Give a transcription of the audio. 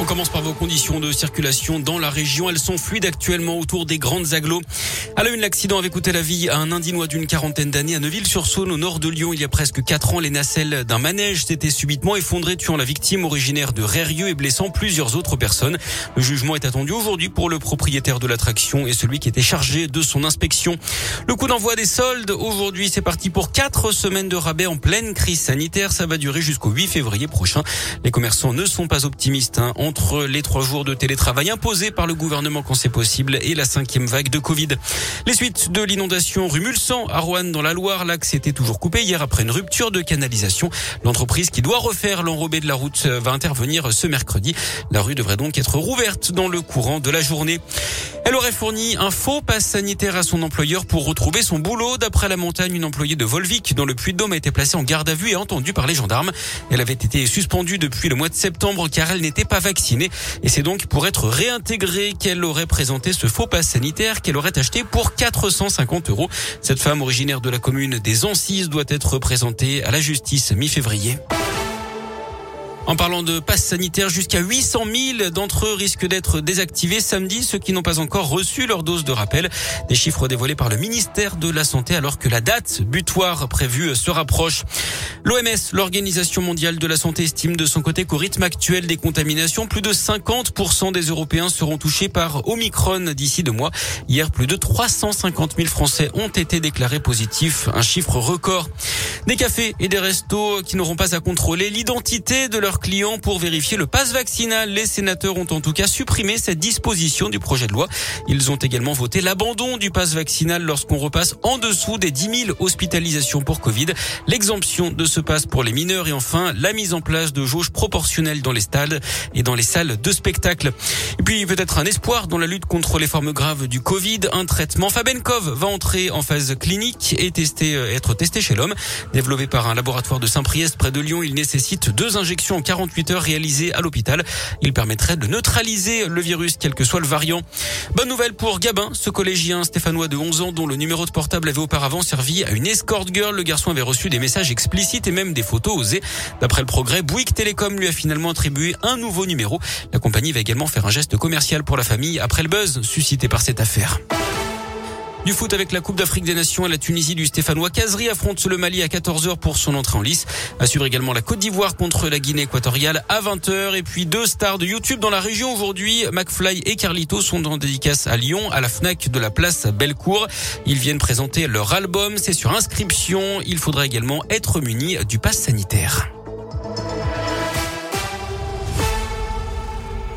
On commence par vos conditions de circulation dans la région. Elles sont fluides actuellement autour des grandes agglos. À la une, l'accident avait coûté la vie à un Indinois d'une quarantaine d'années à Neuville-sur-Saône, au nord de Lyon. Il y a presque 4 ans, les nacelles d'un manège s'étaient subitement effondrées, tuant la victime originaire de Rérieux et blessant plusieurs autres personnes. Le jugement est attendu aujourd'hui pour le propriétaire de l'attraction et celui qui était chargé de son inspection. Le coup d'envoi des soldes aujourd'hui, c'est parti pour 4 semaines de rabais en pleine crise sanitaire. Ça va durer jusqu'au 8 février prochain. Les commerçants ne sont pas optimistes, hein. Entre les 3 jours de télétravail imposés par le gouvernement quand c'est possible et la 5e vague de Covid. Les suites de l'inondation rue Mulsan à Rouen dans la Loire, l'axe était toujours coupé hier après une rupture de canalisation. L'entreprise qui doit refaire l'enrobé de la route va intervenir ce mercredi. La rue devrait donc être rouverte dans le courant de la journée. Elle aurait fourni un faux pass sanitaire à son employeur pour retrouver son boulot. D'après La Montagne, une employée de Volvic dans le Puy-de-Dôme a été placée en garde à vue et entendue par les gendarmes. Elle avait été suspendue depuis le mois de septembre car elle n'était pas vaccinée. Et c'est donc pour être réintégrée qu'elle aurait présenté ce faux pass sanitaire qu'elle aurait acheté pour 450 €. Cette femme originaire de la commune des Ancises doit être présentée à la justice mi-février. En parlant de passe sanitaire, jusqu'à 800 000 d'entre eux risquent d'être désactivés samedi, ceux qui n'ont pas encore reçu leur dose de rappel. Des chiffres dévoilés par le ministère de la Santé alors que la date butoir prévue se rapproche. L'OMS, l'Organisation mondiale de la santé, estime de son côté qu'au rythme actuel des contaminations, plus de 50% des Européens seront touchés par Omicron d'ici 2 mois. Hier, plus de 350 000 Français ont été déclarés positifs, un chiffre record. Des cafés et des restos qui n'auront pas à contrôler l'identité de leurs clients pour vérifier le pass vaccinal. Les sénateurs ont en tout cas supprimé cette disposition du projet de loi. Ils ont également voté l'abandon du pass vaccinal lorsqu'on repasse en dessous des 10 000 hospitalisations pour Covid, l'exemption de ce pass pour les mineurs et enfin la mise en place de jauges proportionnelles dans les stades et dans les salles de spectacle. Et puis peut-être un espoir dans la lutte contre les formes graves du Covid, un traitement Fabenkov va entrer en phase clinique et être testé chez l'homme. Développé par un laboratoire de Saint-Priest près de Lyon, il nécessite 2 injections en 48 heures réalisées à l'hôpital. Il permettrait de neutraliser le virus, quel que soit le variant. Bonne nouvelle pour Gabin, ce collégien stéphanois de 11 ans dont le numéro de portable avait auparavant servi à une escort girl. Le garçon avait reçu des messages explicites et même des photos osées. D'après Le Progrès, Bouygues Télécom lui a finalement attribué un nouveau numéro. La compagnie va également faire un geste commercial pour la famille après le buzz suscité par cette affaire. Du foot avec la Coupe d'Afrique des Nations et la Tunisie du Stéphanois Kazri affronte le Mali à 14h pour son entrée en lice. Assure également la Côte d'Ivoire contre la Guinée équatoriale à 20h. Et puis 2 stars de YouTube dans la région aujourd'hui. McFly et Carlito sont en dédicace à Lyon, à la FNAC de la place Bellecour. Ils viennent présenter leur album. C'est sur inscription. Il faudra également être muni du pass sanitaire.